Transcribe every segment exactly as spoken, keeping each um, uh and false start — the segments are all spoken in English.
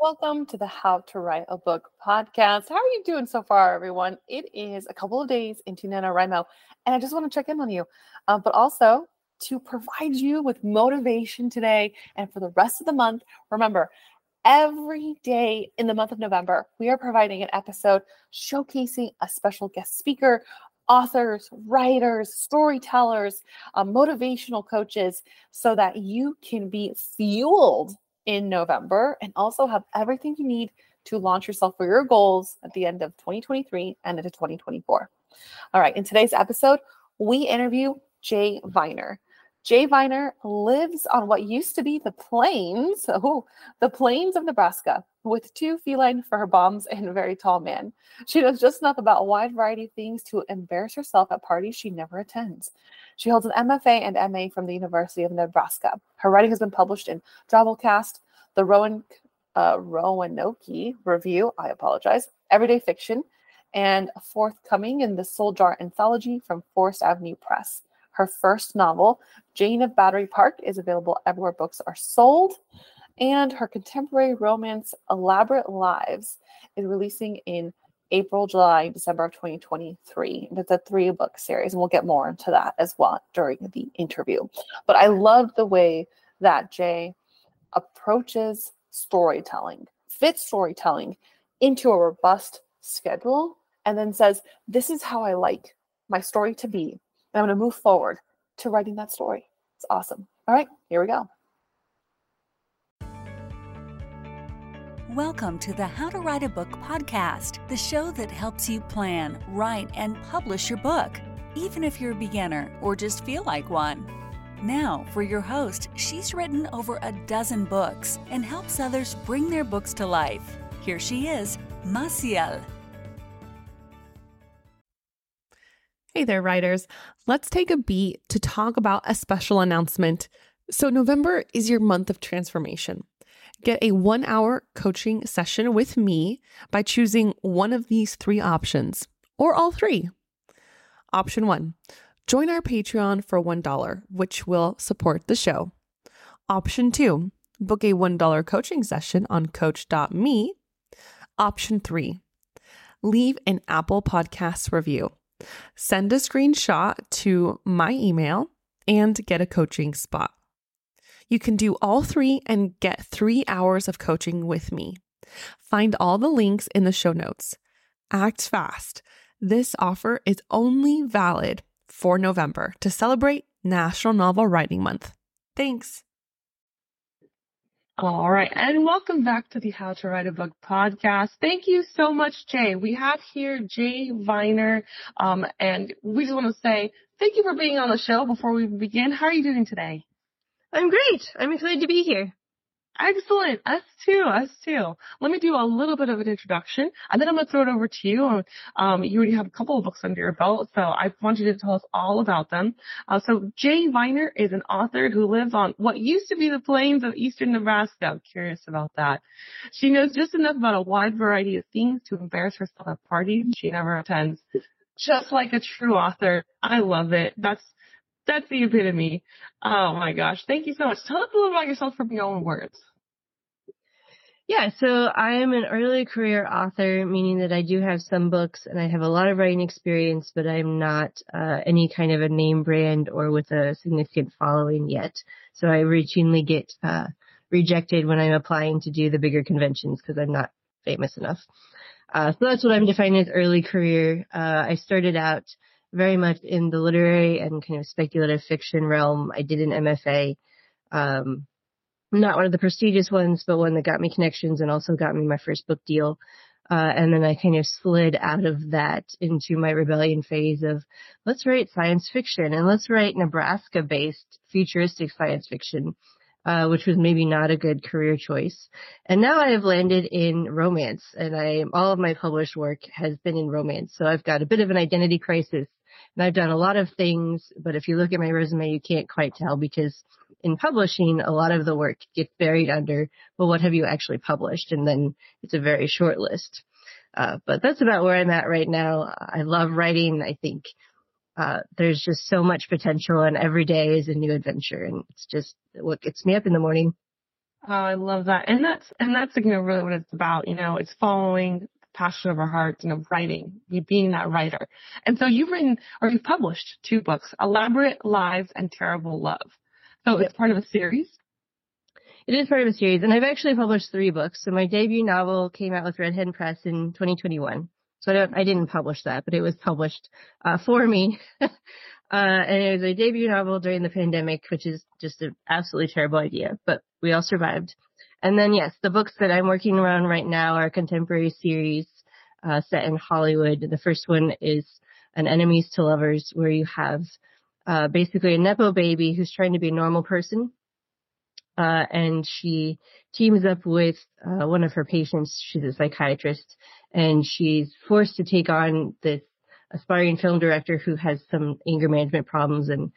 Welcome to the How to Write a Book podcast. How are you doing so far, everyone? It is a couple of days into NaNoWriMo, and I just want to check in on you, uh, but also to provide you with motivation today and for the rest of the month. Remember, every day in the month of November, we are providing an episode showcasing a special guest speaker, authors, writers, storytellers, uh, motivational coaches, so that you can be fueled in November and also have everything you need to launch yourself for your goals at the end of twenty twenty-three and into twenty twenty-four. All right, in today's episode, we interview Jaye Viner. Jaye Viner lives on what used to be the plains, oh, the plains of Nebraska, with two feline fur bombs and a very tall man. She knows just enough about a wide variety of things to embarrass herself at parties she never attends. She holds an M F A and M A from the University of Nebraska. Her writing has been published in Drabblecast, the Roan, uh, Roanoke Review, I apologize, Everyday Fiction, and forthcoming in the Soul Jar Anthology from Forest Avenue Press. Her first novel, Jane of Battery Park, is available everywhere books are sold. And her contemporary romance, Elaborate Lives, is releasing in April, July, December of twenty twenty-three. It's a three-book series, and we'll get more into that as well during the interview. But I love the way that Jaye approaches storytelling, fits storytelling into a robust schedule, and then says, this is how I like my story to be. And I'm going to move forward to writing that story. It's awesome. All right, here we go. Welcome to the How to Write a Book podcast, the show that helps you plan, write, and publish your book, even if you're a beginner or just feel like one. Now, for your host, she's written over a dozen books and helps others bring their books to life. Here she is, Maciel. Hey there, writers. Let's take a beat to talk about a special announcement. So November is your month of transformation. Get a one-hour coaching session with me by choosing one of these three options, or all three. Option one, join our Patreon for one dollar, which will support the show. Option two, book a one dollar coaching session on coach dot me. Option three, leave an Apple Podcasts review. Send a screenshot to my email and get a coaching spot. You can do all three and get three hours of coaching with me. Find all the links in the show notes. Act fast. This offer is only valid for November to celebrate National Novel Writing Month. Thanks. All right. And welcome back to the How to Write a Book podcast. Thank you so much, Jaye. We have here Jaye Viner. Um, and we just want to say thank you for being on the show before we begin. How are you doing today? I'm great. I'm excited to be here. Excellent. Us too. Us too. Let me do a little bit of an introduction, and then I'm going to throw it over to you. Um, you already have a couple of books under your belt, so I want you to tell us all about them. Uh, so Jaye Viner is an author who lives on what used to be the plains of eastern Nebraska. I'm curious about that. She knows just enough about a wide variety of things to embarrass herself at parties she never attends. Just like a true author. I love it. That's That's the epitome. Oh, my gosh. Thank you so much. Tell us a little about yourself from your own words. Yeah, so I am an early career author, meaning that I do have some books and I have a lot of writing experience, but I'm not uh, any kind of a name brand or with a significant following yet. So I routinely get uh, rejected when I'm applying to do the bigger conventions because I'm not famous enough. Uh, so that's what I'm defining as early career. Uh, I started out very much in the literary and kind of speculative fiction realm. I did an M F A, um, not one of the prestigious ones, but one that got me connections and also got me my first book deal. Uh, and then I kind of slid out of that into my rebellion phase of let's write science fiction and let's write Nebraska-based futuristic science fiction, uh, which was maybe not a good career choice. And now I have landed in romance, and I all of my published work has been in romance. So I've got a bit of an identity crisis. And I've done a lot of things, but if you look at my resume, you can't quite tell because in publishing, a lot of the work gets buried under, well, what have you actually published? And then it's a very short list. Uh, but that's about where I'm at right now. I love writing. I think uh, there's just so much potential, and every day is a new adventure. And it's just what gets me up in the morning. Oh, I love that. And that's, and that's, you know, really what it's about. You know, it's following the passion of our hearts and of writing, you being that writer. And so you've written, or you've published two books, Elaborate Lives and Terrible Love. So it's part of a series. It is part of a series. And I've actually published three books. So my debut novel came out with Red Hen Press in twenty twenty-one. So I don't, I didn't publish that, but it was published, uh, for me. uh, and it was a debut novel during the pandemic, which is just an absolutely terrible idea, but we all survived. And then, yes, the books that I'm working on right now are a contemporary series, uh, set in Hollywood. The first one is an Enemies to Lovers, where you have, uh, basically a Nepo baby who's trying to be a normal person. Uh, and she teams up with, uh, one of her patients. She's a psychiatrist, and she's forced to take on this aspiring film director who has some anger management problems and,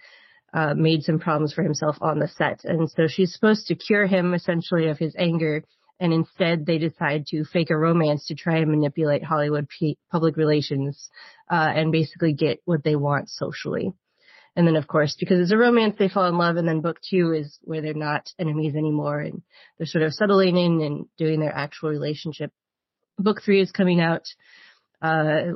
uh, made some problems for himself on the set. And so she's supposed to cure him essentially of his anger. And instead they decide to fake a romance to try and manipulate Hollywood p- public relations, uh, and basically get what they want socially. And then, of course, because it's a romance, they fall in love. And then book two is where they're not enemies anymore, and they're sort of settling in and doing their actual relationship. Book three is coming out uh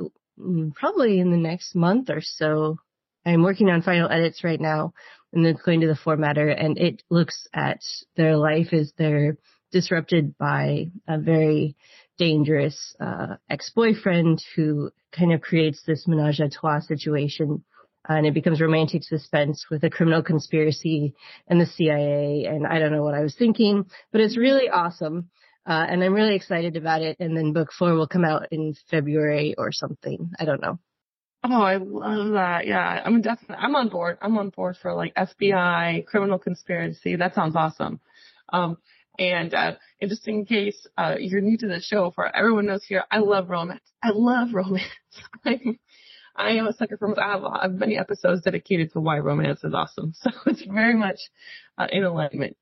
probably in the next month or so. I'm working on final edits right now, and it's going to the formatter, and it looks at their life as they're disrupted by a very dangerous uh ex-boyfriend who kind of creates this menage a trois situation, and it becomes romantic suspense with a criminal conspiracy and the C I A, and I don't know what I was thinking, but it's really awesome. Uh, and I'm really excited about it. And then book four will come out in February or something. I don't know. Oh, I love that. Yeah, I'm definitely, I'm on board. I'm on board for like F B I, criminal conspiracy. That sounds awesome. Um, and, uh, and just in case, uh, you're new to the show, for everyone knows here, I love romance. I love romance. I'm, I am a sucker for, I have, I have many episodes dedicated to why romance is awesome. So it's very much uh, in alignment.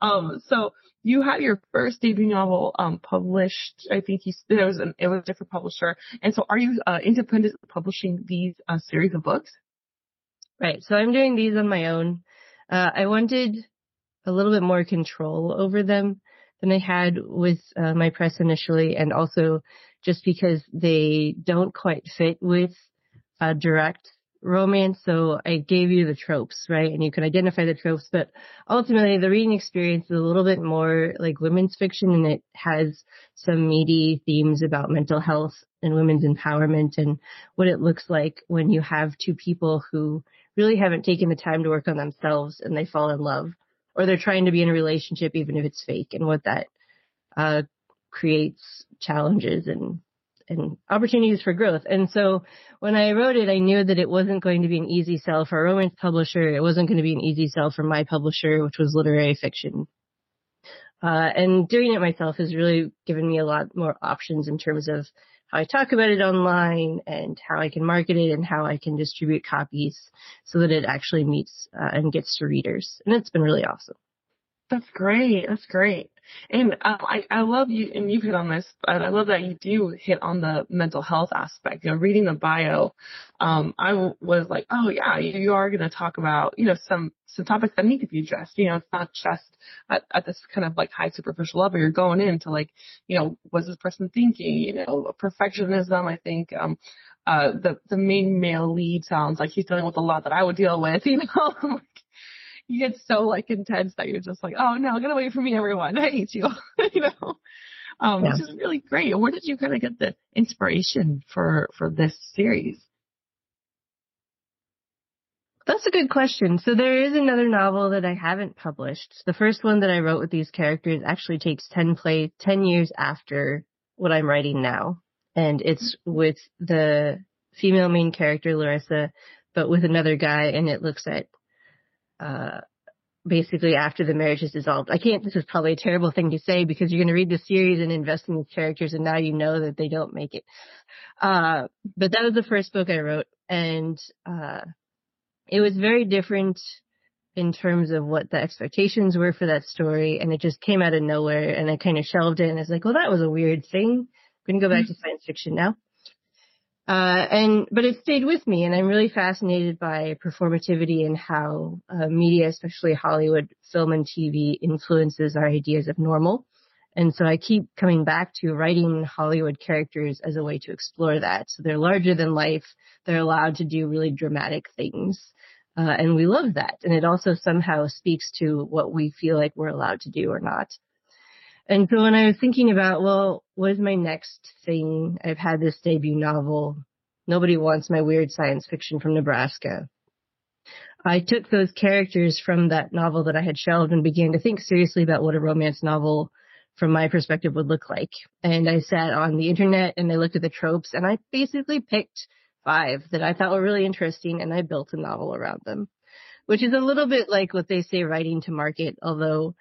Um, so you had your first debut novel, um, published. I think you, it was an, it was a different publisher. And so are you, uh, independently publishing these, uh, series of books? Right. So I'm doing these on my own. Uh, I wanted a little bit more control over them than I had with, uh, my press initially. And also just because they don't quite fit with, uh, direct romance. So I gave you the tropes, right? And you can identify the tropes, but ultimately the reading experience is a little bit more like women's fiction, and it has some meaty themes about mental health and women's empowerment and what it looks like when you have two people who really haven't taken the time to work on themselves and they fall in love, or they're trying to be in a relationship even if it's fake, and what that uh creates challenges and and opportunities for growth. And so when I wrote it, I knew that it wasn't going to be an easy sell for a romance publisher. It wasn't going to be an easy sell for my publisher, which was literary fiction. Uh, and doing it myself has really given me a lot more options in terms of how I talk about it online and how I can market it and how I can distribute copies so that it actually meets uh, and gets to readers. And it's been really awesome. That's great. That's great. And uh, I, I love you, and you've hit on this, but I love that you do hit on the mental health aspect. You know, reading the bio, um, I w- was like, oh, yeah, you, you are going to talk about, you know, some, some topics that need to be addressed. You know, it's not just at, at this kind of like high superficial level. You're going into like, you know, what's this person thinking? You know, perfectionism, I think. Um, uh, the, the main male lead sounds like he's dealing with a lot that I would deal with, you know. You get so like intense that you're just like, oh no, get away from me, everyone! I hate you, you know. Um, yeah. Which is really great. Where did you kind of get the inspiration for for this series? That's a good question. So there is another novel that I haven't published. The first one that I wrote with these characters actually takes ten play ten years after what I'm writing now, and it's with the female main character Larissa, but with another guy, and it looks at Uh, basically after the marriage is dissolved. I can't, this is probably a terrible thing to say because you're going to read the series and invest in these characters, and now you know that they don't make it. Uh, but that was the first book I wrote, and uh, it was very different in terms of what the expectations were for that story, and it just came out of nowhere, and I kind of shelved it, and I was like, well, that was a weird thing. I'm going to go back mm-hmm. to science fiction now. Uh, and, but it stayed with me, and I'm really fascinated by performativity and how uh, media, especially Hollywood film and T V, influences our ideas of normal. And so I keep coming back to writing Hollywood characters as a way to explore that. So they're larger than life. They're allowed to do really dramatic things. Uh, and we love that. And it also somehow speaks to what we feel like we're allowed to do or not. And so when I was thinking about, well, what is my next thing? I've had this debut novel. Nobody wants my weird science fiction from Nebraska. I took those characters from that novel that I had shelved and began to think seriously about what a romance novel from my perspective would look like. And I sat on the internet and I looked at the tropes, and I basically picked five that I thought were really interesting, and I built a novel around them, which is a little bit like what they say writing to market, although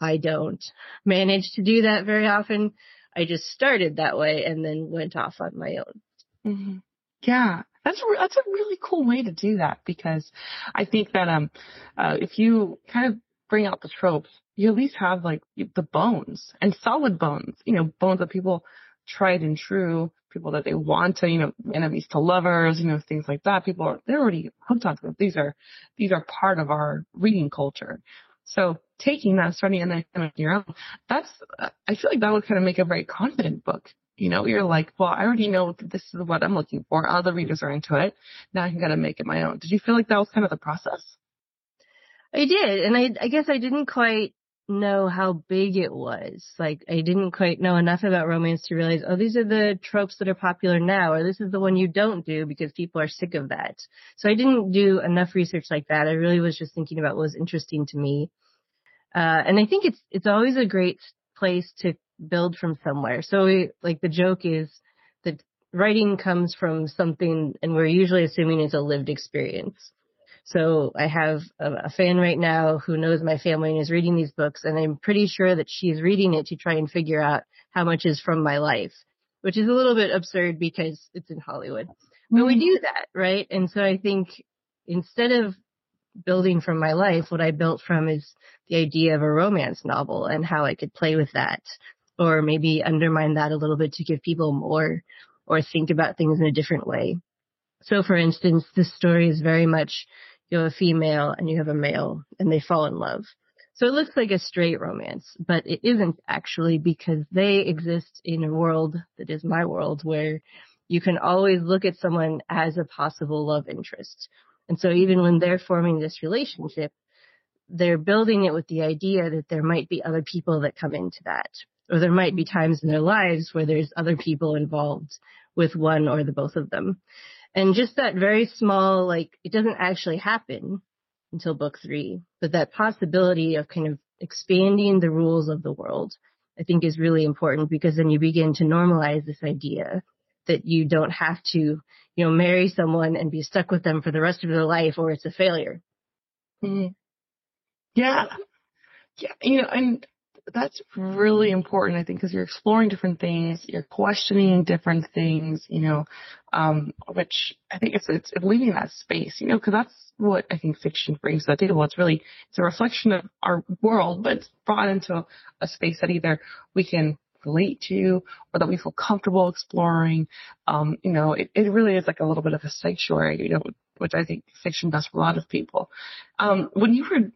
I don't manage to do that very often. I just started that way and then went off on my own. Mm-hmm. Yeah, that's a, that's a really cool way to do that, because I think that um, uh, if you kind of bring out the tropes, you at least have like the bones and solid bones, you know, bones that people tried and true, people that they want to, you know, enemies to lovers, you know, things like that. People are, they're already hooked onto them. These are, these are part of our reading culture. So taking that, starting and then on your own, that's, I feel like that would kind of make a very confident book. You know, you're like, well, I already know that this is what I'm looking for. Other readers are into it. Now I can kind of make it my own. Did you feel like that was kind of the process? I did. And I, I guess I didn't quite know how big it was. Like, I didn't quite know enough about romance to realize, oh, these are the tropes that are popular now, or this is the one you don't do because people are sick of that. So I didn't do enough research like that. I really was just thinking about what was interesting to me. Uh, and I think it's, it's always a great place to build from somewhere. So we, like, the joke is that writing comes from something, and we're usually assuming it's a lived experience. So I have a fan right now who knows my family and is reading these books, and I'm pretty sure that she's reading it to try and figure out how much is from my life, which is a little bit absurd because it's in Hollywood. But we do that, right? And so I think instead of building from my life, what I built from is the idea of a romance novel and how I could play with that, or maybe undermine that a little bit to give people more or think about things in a different way. So, for instance, this story is very much, you have a female and you have a male, and they fall in love. So it looks like a straight romance, but it isn't actually, because they exist in a world that is my world, where you can always look at someone as a possible love interest. And so even when they're forming this relationship, they're building it with the idea that there might be other people that come into that, or there might be times in their lives where there's other people involved with one or the both of them. And just that very small, like, it doesn't actually happen until book three, but that possibility of kind of expanding the rules of the world, I think, is really important, because then you begin to normalize this idea that you don't have to, you know, marry someone and be stuck with them for the rest of their life, or it's a failure. Mm. Yeah. Yeah. You know, and that's really important, I think, because you're exploring different things, you're questioning different things, you know, um, which I think it's, it's leaving that space, you know, because that's what I think fiction brings to the table. It's really, it's a reflection of our world, but it's brought into a space that either we can relate to or that we feel comfortable exploring. Um, you know, it, it really is like a little bit of a sanctuary, you know, which I think fiction does for a lot of people. Um, when you were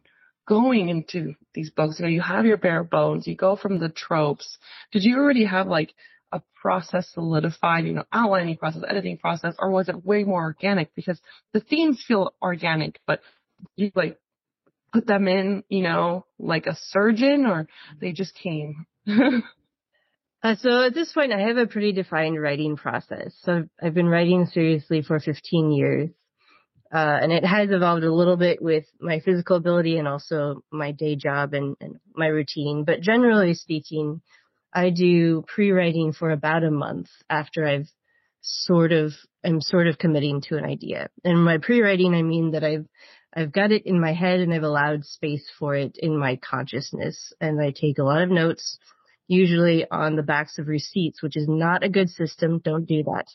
going into these books, you know, you have your bare bones, you go from the tropes. Did you already have like a process solidified, you know, outlining process, editing process, or was it way more organic? Because the themes feel organic, but you like put them in, you know, like a surgeon, or they just came? uh, so at this point, I have a pretty defined writing process. So I've been writing seriously for fifteen years. Uh, and it has evolved a little bit with my physical ability and also my day job and, and my routine. But generally speaking, I do pre-writing for about a month after I've sort of, I'm sort of committing to an idea. And by pre-writing, I mean that I've, I've got it in my head and I've allowed space for it in my consciousness. And I take a lot of notes, usually on the backs of receipts, which is not a good system. Don't do that.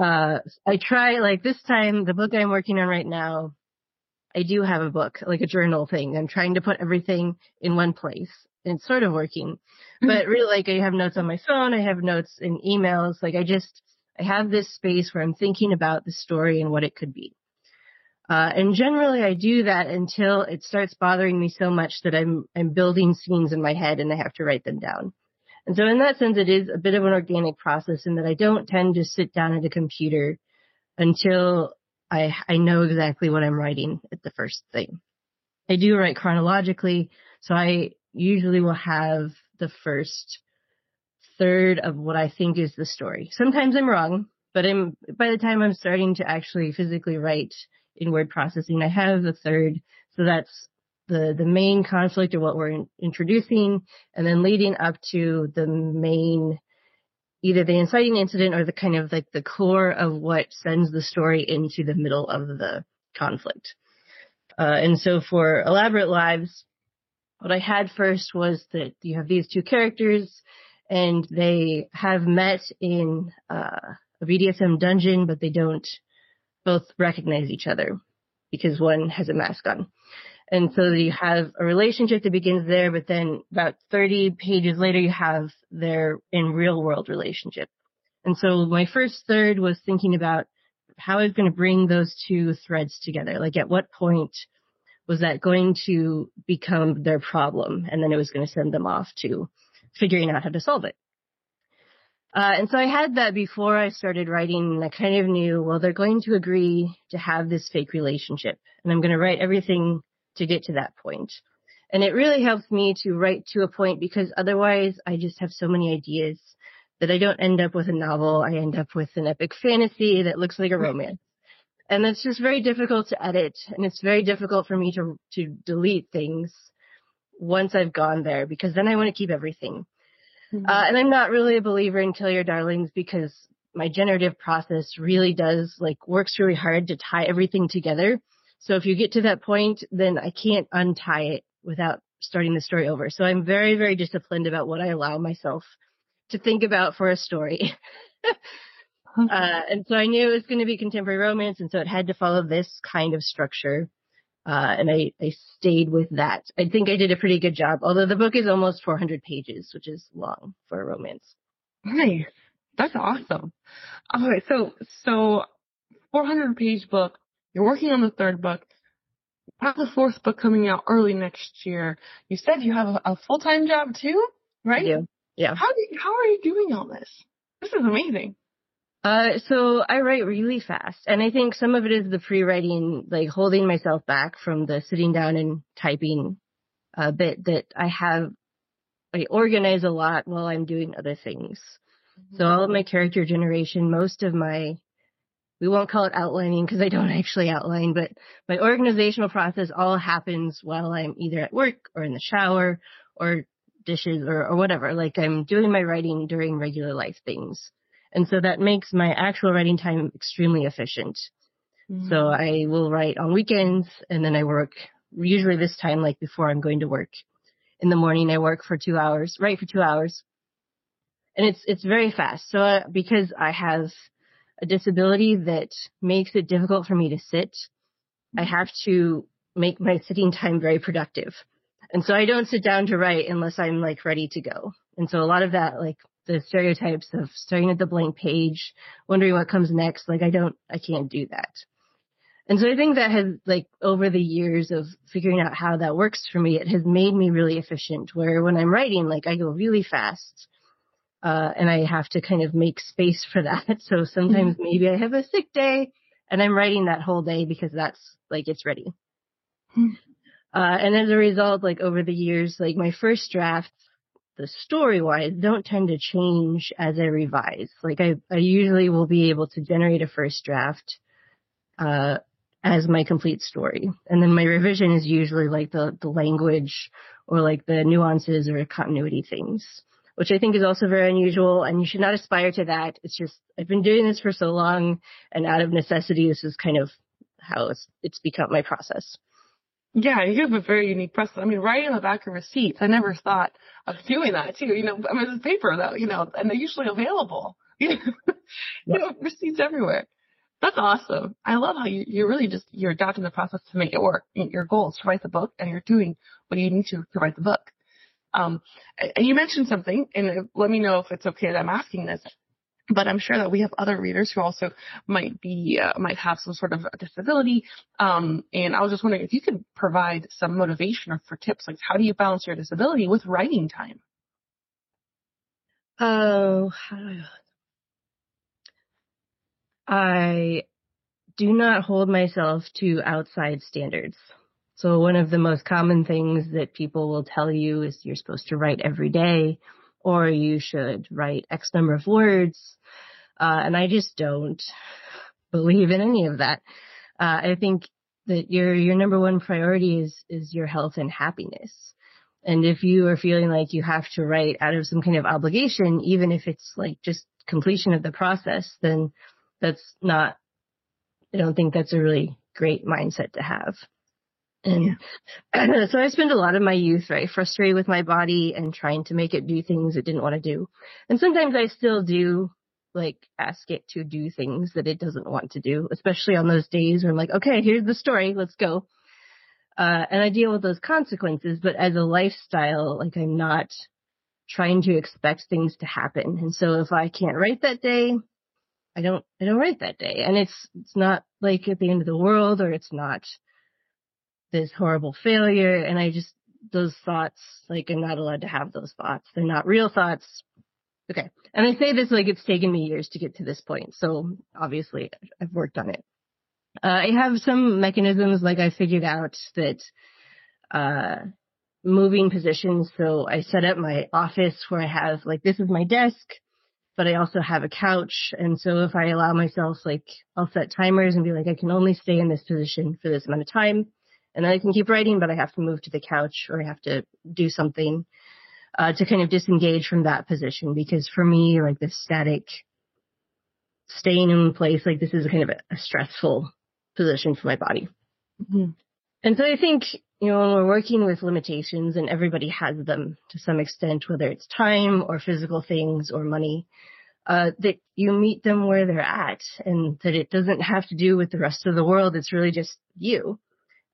Uh, I try, like, this time, the book I'm working on right now, I do have a book, like a journal thing. I'm trying to put everything in one place, and it's sort of working, but really, like, I have notes on my phone. I have notes in emails. Like, I just, I have this space where I'm thinking about the story and what it could be. Uh, and generally I do that until it starts bothering me so much that I'm, I'm building scenes in my head and I have to write them down. And so in that sense, it is a bit of an organic process in that I don't tend to sit down at a computer until I, I know exactly what I'm writing at the first thing. I do write chronologically, so I usually will have the first third of what I think is the story. Sometimes I'm wrong, but I'm, by the time I'm starting to actually physically write in word processing, I have the third. So that's the, the main conflict of what we're in, introducing, and then leading up to the main, either the inciting incident or the kind of like the core of what sends the story into the middle of the conflict. Uh, and so for Elaborate Lives, what I had first was that you have these two characters and they have met in uh, a B D S M dungeon, but they don't both recognize each other because one has a mask on. And so you have a relationship that begins there, but then about thirty pages later, you have their in real world relationship. And so my first third was thinking about how I was going to bring those two threads together. Like at what point was that going to become their problem? And then it was going to send them off to figuring out how to solve it. Uh, and so I had that before I started writing, and I kind of knew, well, they're going to agree to have this fake relationship, and I'm going to write everything to get to that point. And it really helps me to write to a point, because otherwise I just have so many ideas that I don't end up with a novel. I end up with an epic fantasy that looks like a romance. And that's just very difficult to edit. And it's very difficult for me to, to delete things once I've gone there, because then I want to keep everything. Mm-hmm. Uh, and I'm not really a believer in kill your darlings, because my generative process really does like works really hard to tie everything together. So if you get to that point, then I can't untie it without starting the story over. So I'm very, very disciplined about what I allow myself to think about for a story. uh, and so I knew it was going to be contemporary romance, and so it had to follow this kind of structure. Uh, and I, I stayed with that. I think I did a pretty good job, although the book is almost four hundred pages, which is long for a romance. Nice. That's awesome. All right. So, so four hundred page book, you're working on the third book, you have the fourth book coming out early next year. You said you have a, a full-time job too, right? I do. Yeah. How do you, how are you doing all this? This is amazing. Uh, so I write really fast, and I think some of it is the pre-writing, like holding myself back from the sitting down and typing uh, bit that I have. I organize a lot while I'm doing other things. Mm-hmm. So all of my character generation, most of my, we won't call it outlining because I don't actually outline, but my organizational process all happens while I'm either at work or in the shower or dishes or, or whatever. Like I'm doing my writing during regular life things. And so that makes my actual writing time extremely efficient. Mm-hmm. So I will write on weekends, and then I work usually this time, like before I'm going to work in the morning, I work for two hours, write for two hours. And it's, it's very fast. So uh, because I have a disability that makes it difficult for me to sit, I have to make my sitting time very productive. And so I don't sit down to write unless I'm like ready to go. And so a lot of that, like, the stereotypes of staring at the blank page, wondering what comes next. Like I don't, I can't do that. And so I think that has like over the years of figuring out how that works for me, it has made me really efficient, where when I'm writing, like I go really fast uh, and I have to kind of make space for that. So sometimes mm-hmm. maybe I have a sick day and I'm writing that whole day because that's like, it's ready. Mm-hmm. Uh, and as a result, like over the years, like my first draft, the story-wise, don't tend to change as I revise. Like I, I usually will be able to generate a first draft uh, as my complete story. And then my revision is usually like the, the language or like the nuances or continuity things, which I think is also very unusual. And you should not aspire to that. It's just, I've been doing this for so long, and out of necessity, this is kind of how it's, it's become my process. Yeah, you have a very unique process. I mean, writing on the back of receipts, I never thought of doing that, too. You know, I mean, it's paper, though, you know, and they're usually available. You know, yeah. You know, receipts everywhere. That's awesome. I love how you, you're really just, you're adapting the process to make it work. Your goal is to write the book, and you're doing what you need to to write the book. Um, and you mentioned something, and let me know if it's okay that I'm asking this. But I'm sure that we have other readers who also might be, uh, might have some sort of disability. Um, and I was just wondering if you could provide some motivation or for tips, like how do you balance your disability with writing time? Oh, how do I? I do not hold myself to outside standards. So one of the most common things that people will tell you is you're supposed to write every day, or you should write X number of words. Uh, and I just don't believe in any of that. Uh, I think that your, your number one priority is, is your health and happiness. And if you are feeling like you have to write out of some kind of obligation, even if it's like just completion of the process, then that's not, I don't think that's a really great mindset to have. And yeah. So I spent a lot of my youth, right, frustrated with my body and trying to make it do things it didn't want to do. And sometimes I still do, like, ask it to do things that it doesn't want to do, especially on those days where I'm like, okay, here's the story, let's go. Uh, and I deal with those consequences, but as a lifestyle, like, I'm not trying to expect things to happen. And so if I can't write that day, I don't, I don't write that day. And it's, it's not like at the end of the world, or it's not this horrible failure. And I just, those thoughts, like, I'm not allowed to have those thoughts. They're not real thoughts. Okay. And I say this like it's taken me years to get to this point. So obviously I've worked on it. Uh, I have some mechanisms, like I figured out that, uh, moving positions. So I set up my office where I have, like, this is my desk, but I also have a couch. And so if I allow myself, like, I'll set timers and be like, I can only stay in this position for this amount of time. And then I can keep writing, but I have to move to the couch, or I have to do something uh to kind of disengage from that position. Because for me, like, this static staying in place, like, this is kind of a, a stressful position for my body. Mm-hmm. And so I think, you know, when we're working with limitations, and everybody has them to some extent, whether it's time or physical things or money, uh, that you meet them where they're at, and that it doesn't have to do with the rest of the world. It's really just you.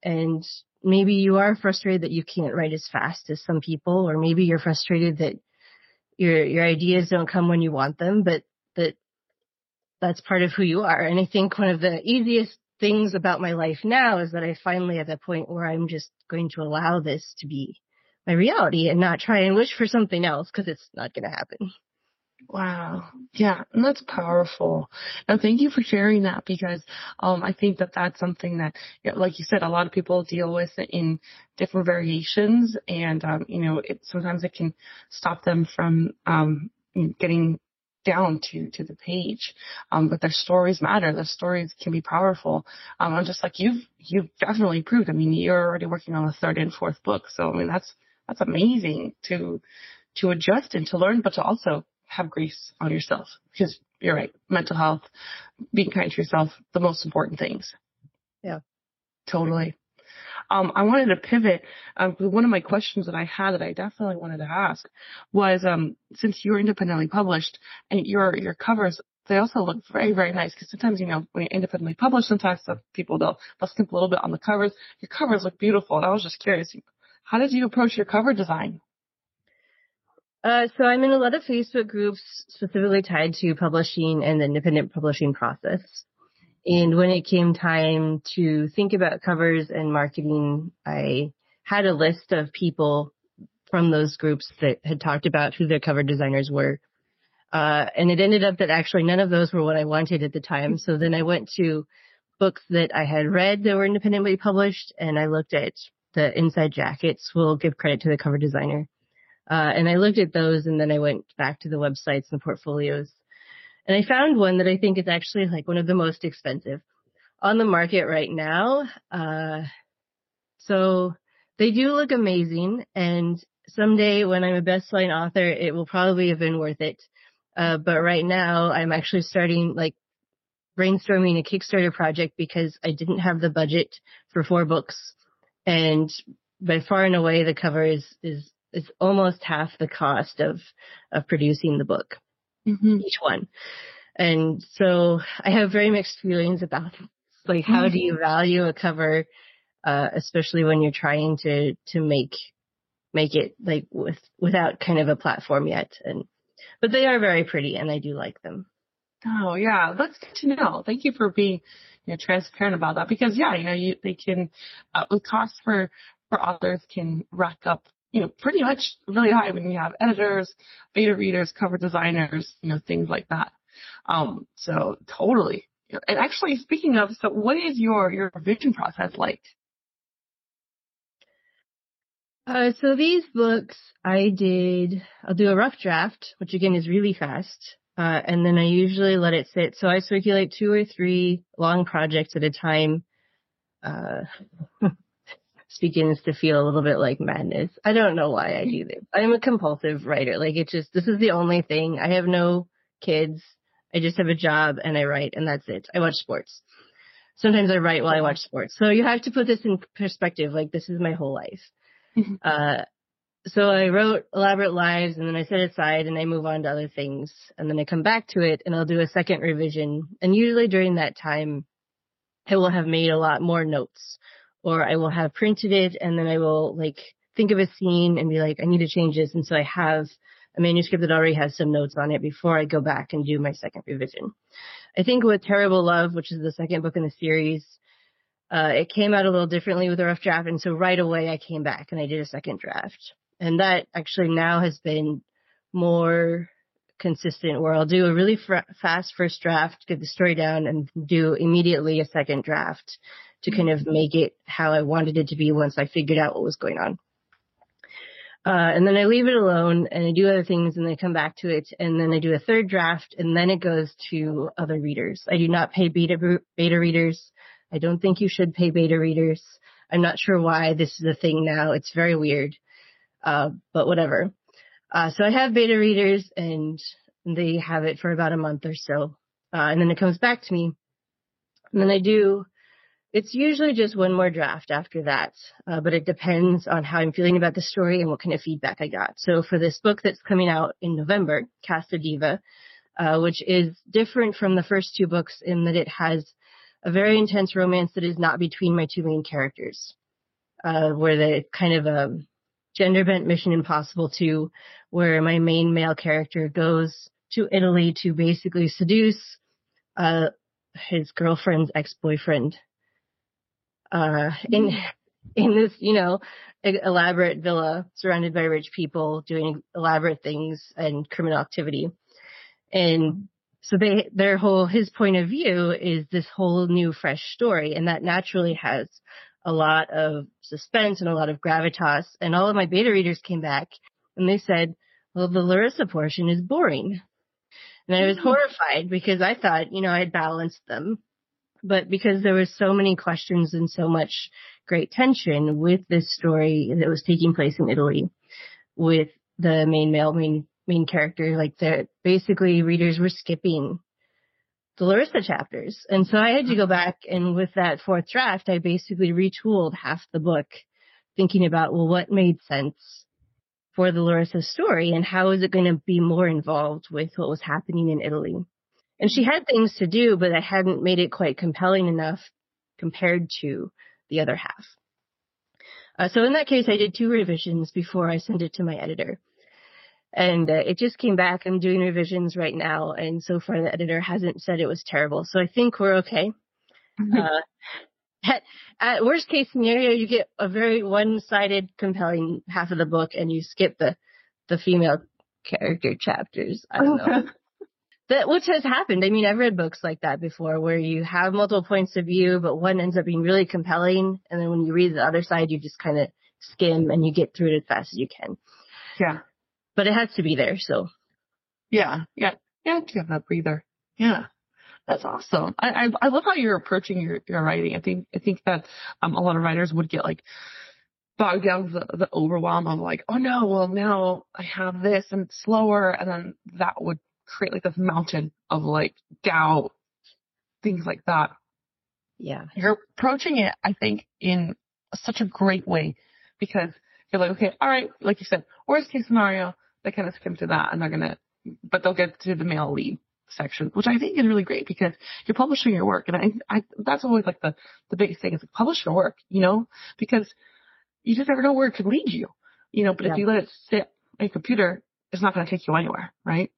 And maybe you are frustrated that you can't write as fast as some people, or maybe you're frustrated that your, your ideas don't come when you want them, but that that's part of who you are. And I think one of the easiest things about my life now is that I finally at the point where I'm just going to allow this to be my reality and not try and wish for something else, because it's not going to happen. Wow. Yeah. And that's powerful. Now, thank you for sharing that, because um, I think that that's something that, you know, like you said, a lot of people deal with in different variations. And, um, you know, it sometimes it can stop them from um, getting down to, to the page. Um, but their stories matter. Their stories can be powerful. Um, I'm just like, you've, you've definitely proved. I mean, you're already working on a third and fourth book. So, I mean, that's, that's amazing to, to adjust and to learn, but to also have grace on yourself, because you're right. Mental health, being kind to yourself, the most important things. Yeah, totally. Um, I wanted to pivot. Um, one of my questions that I had that I definitely wanted to ask was, um, since you're independently published and your, your covers, they also look very, very nice, because sometimes, you know, when you're independently published, sometimes some people, they'll, they'll skimp a little bit on the covers. Your covers look beautiful. And I was just curious, how did you approach your cover design? Uh, so I'm in a lot of Facebook groups specifically tied to publishing and the independent publishing process. And when it came time to think about covers and marketing, I had a list of people from those groups that had talked about who their cover designers were. Uh, and it ended up that actually none of those were what I wanted at the time. So then I went to books that I had read that were independently published, and I looked at the inside jackets. We'll give credit to the cover designer. Uh, and I looked at those, and then I went back to the websites and the portfolios. And I found one that I think is actually, like, one of the most expensive on the market right now. Uh, so they do look amazing. And someday when I'm a best-selling author, it will probably have been worth it. Uh, but right now I'm actually starting, like, brainstorming a Kickstarter project, because I didn't have the budget for four books. And by far and away, the cover is, is, It's almost half the cost of, of producing the book, mm-hmm. each one. And so I have very mixed feelings about this. Like, how mm-hmm. do you value a cover, uh, especially when you're trying to, to make, make it, like, with, without kind of a platform yet. And, but they are very pretty, and I do like them. Oh, yeah. That's good to know. Thank you for being, you know, transparent about that, because, yeah, you know, you, they can, uh, the costs for, for authors can rack up, you know, pretty much really high when you have editors, beta readers, cover designers, you know, things like that. Um, so totally. And actually, speaking of, so what is your, your revision process like? Uh, so these books I did, I'll do a rough draft, which again is really fast. Uh, and then I usually let it sit. So I circulate two or three long projects at a time. Uh, this begins to feel a little bit like madness. I don't know why I do this. I'm a compulsive writer. Like, it's just, this is the only thing. I have no kids. I just have a job and I write, and that's it. I watch sports. Sometimes I write while I watch sports. So you have to put this in perspective. Like, this is my whole life. uh, So I wrote Elaborate Lives, and then I set it aside and I move on to other things. And then I come back to it and I'll do a second revision. And usually during that time, I will have made a lot more notes, or I will have printed it. And then I will like think of a scene and be like, I need to change this. And so I have a manuscript that already has some notes on it before I go back and do my second revision. I think with Terrible Love, which is the second book in the series, uh, it came out a little differently with a rough draft. And so right away I came back and I did a second draft. And that actually now has been more consistent, where I'll do a really fr- fast first draft, get the story down, and do immediately a second draft to kind of make it how I wanted it to be once I figured out what was going on. Uh, and then I leave it alone and I do other things, and then I come back to it, and then I do a third draft, and then it goes to other readers. I do not pay beta, beta readers. I don't think you should pay beta readers. I'm not sure why this is a thing now. It's very weird. Uh, but whatever. Uh, so I have beta readers, and they have it for about a month or so. Uh, and then it comes back to me. And then I do, it's usually just one more draft after that. Uh, but it depends on how I'm feeling about the story and what kind of feedback I got. So for this book that's coming out in November, Casta Diva, uh, which is different from the first two books in that it has a very intense romance that is not between my two main characters, uh, where they kind of, um, gender bent Mission Impossible two, where my main male character goes to Italy to basically seduce uh his girlfriend's ex-boyfriend uh in in this, you know, elaborate villa surrounded by rich people doing elaborate things and criminal activity. And so they their whole his point of view is this whole new fresh story, and that naturally has a lot of suspense and a lot of gravitas. And all of my beta readers came back and they said, well, the Larissa portion is boring. And I was horrified, because I thought, you know, I had balanced them. But because there was so many questions and so much great tension with this story that was taking place in Italy with the main male, main, main character, like that basically readers were skipping the Larissa chapters. And so I had to go back, and with that fourth draft, I basically retooled half the book, thinking about, well, what made sense for the Larissa story, and how is it going to be more involved with what was happening in Italy? And she had things to do, but I hadn't made it quite compelling enough compared to the other half. Uh, so in that case, I did two revisions before I sent it to my editor. And uh, it just came back. I'm doing revisions right now, and so far the editor hasn't said it was terrible. So I think we're okay. uh, at, at worst case scenario, you get a very one-sided, compelling half of the book, and you skip the, the female character chapters. I don't know. That, which has happened. I mean, I've read books like that before, where you have multiple points of view, but one ends up being really compelling, and then when you read the other side, you just kind of skim, and you get through it as fast as you can. Yeah. But it has to be there, so. Yeah, yeah, yeah, to have that breather. Yeah, that's awesome. I, I I love how you're approaching your, your writing. I think I think that um a lot of writers would get like bogged down with the, the overwhelm of like, oh no, well now I have this and it's slower, and then that would create like this mountain of like doubt, things like that. Yeah, you're approaching it, I think, in such a great way, because you're like, okay, all right, like you said, worst case scenario, they kind of skim to that, and they're going to, but they'll get to the male lead section, which I think is really great, because you're publishing your work. And I, I that's always like the, the biggest thing is like publish your work, you know, because you just never know where it could lead you, you know, but yeah. If you let it sit on your computer, it's not going to take you anywhere. Right.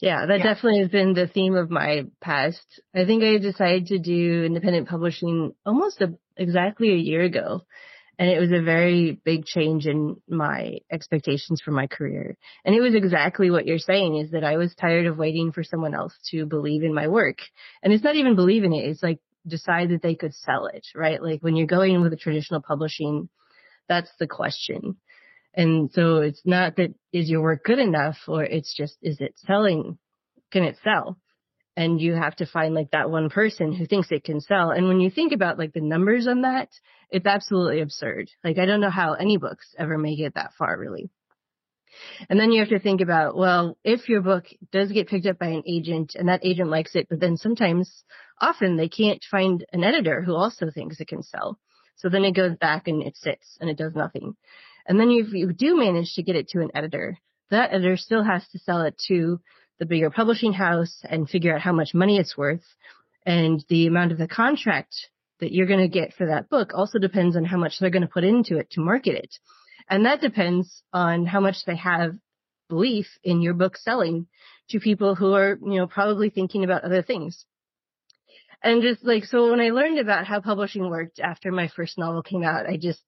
Yeah, that yeah. definitely has been the theme of my past. I think I decided to do independent publishing almost a, exactly a year ago. And it was a very big change in my expectations for my career. And it was exactly what you're saying, is that I was tired of waiting for someone else to believe in my work. And it's not even believe in it. It's like decide that they could sell it, right? Like when you're going with a traditional publishing, that's the question. And so it's not that is your work good enough, or it's just, is it selling? Can it sell? And you have to find like that one person who thinks it can sell. And when you think about like the numbers on that, it's absolutely absurd. Like, I don't know how any books ever make it that far, really. And then you have to think about, well, if your book does get picked up by an agent and that agent likes it, but then sometimes often they can't find an editor who also thinks it can sell. So then it goes back and it sits and it does nothing. And then if you do manage to get it to an editor, that editor still has to sell it to the bigger publishing house and figure out how much money it's worth. And the amount of the contract that you're going to get for that book also depends on how much they're going to put into it to market it. And that depends on how much they have belief in your book selling to people who are, you know, probably thinking about other things. And just like, so when I learned about how publishing worked after my first novel came out, I just,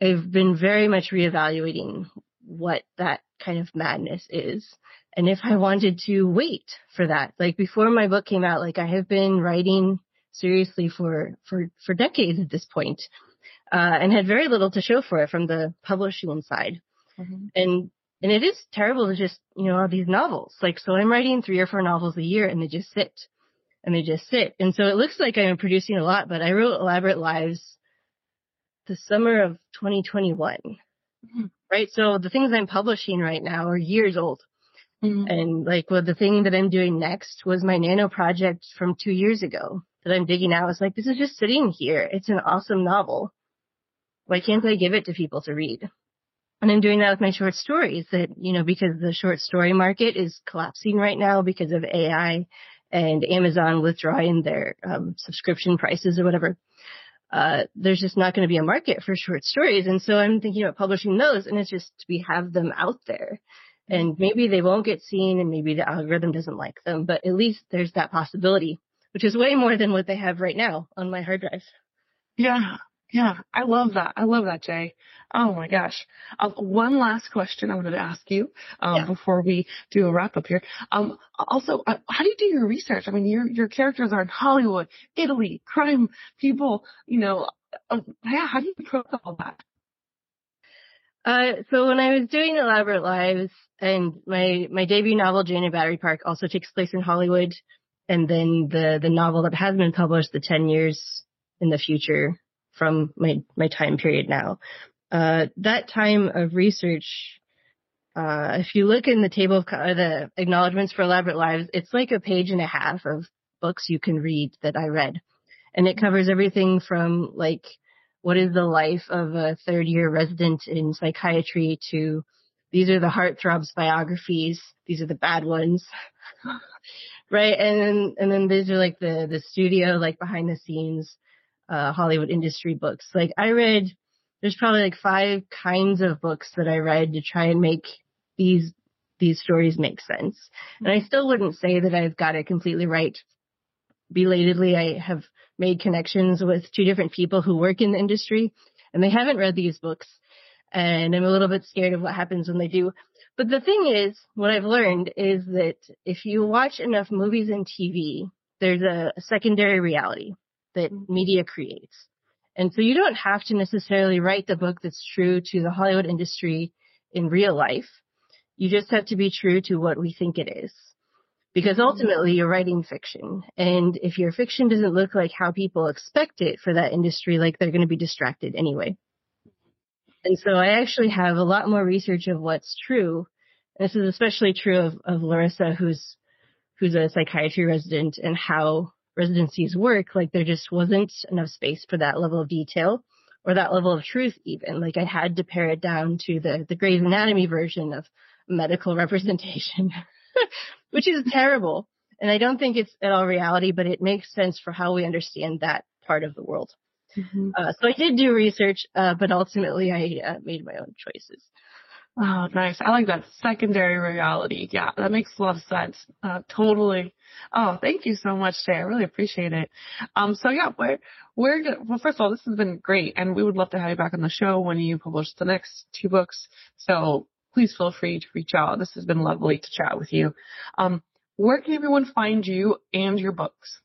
I've been very much reevaluating what that kind of madness is. And if I wanted to wait for that, like before my book came out, like I have been writing seriously for, for, for decades at this point, uh, and had very little to show for it from the publishing side. Mm-hmm. And, and it is terrible to just, you know, all these novels. Like, so I'm writing three or four novels a year and they just sit and they just sit. And so it looks like I'm producing a lot, but I wrote Elaborate Lives the summer of twenty twenty-one. Mm-hmm. Right. So the things I'm publishing right now are years old. Mm-hmm. And like, well, the thing that I'm doing next was my nano project from two years ago that I'm digging out. It's like, this is just sitting here. It's an awesome novel. Why can't I give it to people to read? And I'm doing that with my short stories that, you know, because the short story market is collapsing right now because of A I and Amazon withdrawing their um, subscription prices or whatever. Uh, there's just not going to be a market for short stories. And so I'm thinking about publishing those, and it's just we have them out there. And maybe they won't get seen, and maybe the algorithm doesn't like them, but at least there's that possibility, which is way more than what they have right now on my hard drive. Yeah, yeah. I love that. I love that, Jay. Oh, my gosh. Um, one last question I wanted to ask you um, yeah. before we do a wrap-up here. Um, also, uh, how do you do your research? I mean, your your characters are in Hollywood, Italy, crime, people, you know. Uh, yeah, how do you approach all that? Uh, so when I was doing Elaborate Lives, and my, my debut novel, Jane of Battery Park, also takes place in Hollywood, and then the, the novel that has been published, the ten years in the future from my, my time period now. Uh, that time of research, uh, if you look in the table of uh, the acknowledgments for Elaborate Lives, it's like a page and a half of books you can read that I read. And it covers everything from like, what is the life of a third year resident in psychiatry to these are the heartthrobs biographies. These are the bad ones. Right. And then, and then these are like the, the studio, like behind the scenes, uh, Hollywood industry books. Like I read, there's probably like five kinds of books that I read to try and make these these stories make sense. And I still wouldn't say that I've got it completely right. Belatedly, I have made connections with two different people who work in the industry, and they haven't read these books. And I'm a little bit scared of what happens when they do. But the thing is, what I've learned is that if you watch enough movies and T V, there's a secondary reality that media creates. And so you don't have to necessarily write the book that's true to the Hollywood industry in real life. You just have to be true to what we think it is. Because ultimately you're writing fiction. And if your fiction doesn't look like how people expect it for that industry, like they're going to be distracted anyway. And so I actually have a lot more research of what's true. And this is especially true of, of Larissa, who's, who's a psychiatry resident, and how residencies work. Like there just wasn't enough space for that level of detail or that level of truth even. Like I had to pare it down to the, the Grey's Anatomy version of medical representation, which is terrible. And I don't think it's at all reality, but it makes sense for how we understand that part of the world. Mm-hmm. Uh, so I did do research, uh, but ultimately I uh, made my own choices. Oh, nice. I like that secondary reality. Yeah, that makes a lot of sense. Uh, totally. Oh, thank you so much, Jay. I really appreciate it. Um, so yeah, we're, we're gonna, well, first of all, this has been great and we would love to have you back on the show when you publish the next two books. So please feel free to reach out. This has been lovely to chat with you. Um, where can everyone find you and your books?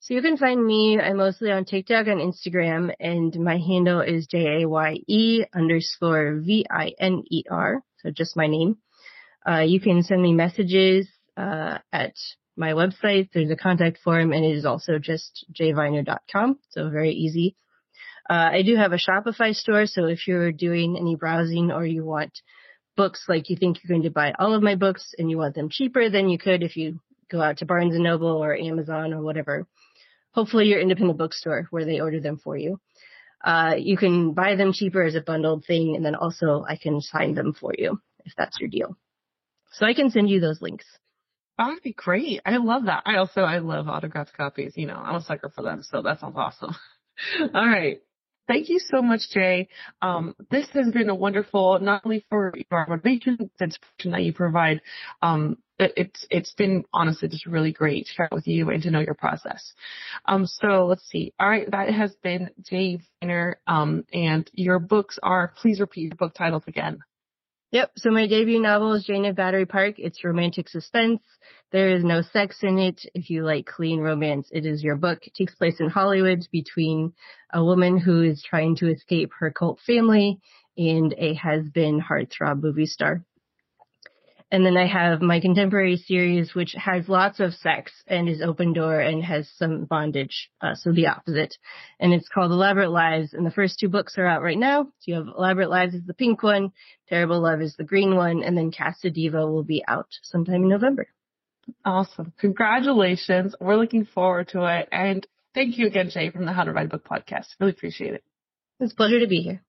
So you can find me, I'm mostly on TikTok and Instagram, and my handle is J A Y E underscore V I N E R, so just my name. Uh, you can send me messages uh, at my website. There's a contact form, and it is also just jay viner dot com, so very easy. Uh, I do have a Shopify store, so if you're doing any browsing or you want books like you think you're going to buy all of my books and you want them cheaper than you could if you go out to Barnes and Noble or Amazon or whatever, hopefully your independent bookstore where they order them for you. Uh, you can buy them cheaper as a bundled thing, and then also I can sign them for you if that's your deal. So I can send you those links. That would be great. I love that. I also, I love autographed copies. You know, I'm a sucker for them, so that sounds awesome. All right. Thank you so much, Jay. Um, this has been a wonderful, not only for your motivation and inspiration that you provide, um, It's it's been honestly just really great to chat with you and to know your process. Um, so let's see. All right, that has been Jaye Viner. Um, and your books are. Please repeat your book titles again. Yep. So my debut novel is Jane of Battery Park. It's romantic suspense. There is no sex in it. If you like clean romance, it is your book. It takes place in Hollywood between a woman who is trying to escape her cult family and a has-been heartthrob movie star. And then I have my contemporary series, which has lots of sex and is open door and has some bondage, uh, so the opposite. And it's called Elaborate Lives, and the first two books are out right now. So you have Elaborate Lives is the pink one, Terrible Love is the green one, and then Casta Diva will be out sometime in November. Awesome. Congratulations. We're looking forward to it. And thank you again, Jay, from the How to Write a Book podcast. Really appreciate it. It's a pleasure to be here.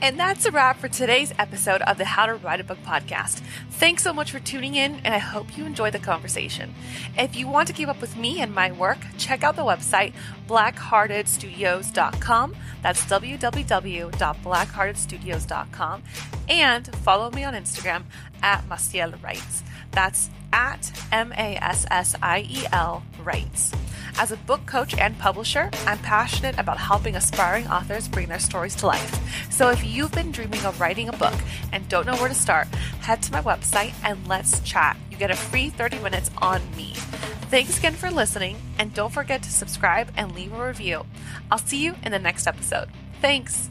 And that's a wrap for today's episode of the How to Write a Book podcast. Thanks so much for tuning in, and I hope you enjoyed the conversation. If you want to keep up with me and my work, check out the website black hearted studios dot com. That's w w w dot black hearted studios dot com. And follow me on Instagram at Massiel Writes. That's at M A S S I E L Writes. As a book coach and publisher, I'm passionate about helping aspiring authors bring their stories to life. So if you've been dreaming of writing a book and don't know where to start, head to my website and let's chat. You get a free thirty minutes on me. Thanks again for listening, and don't forget to subscribe and leave a review. I'll see you in the next episode. Thanks.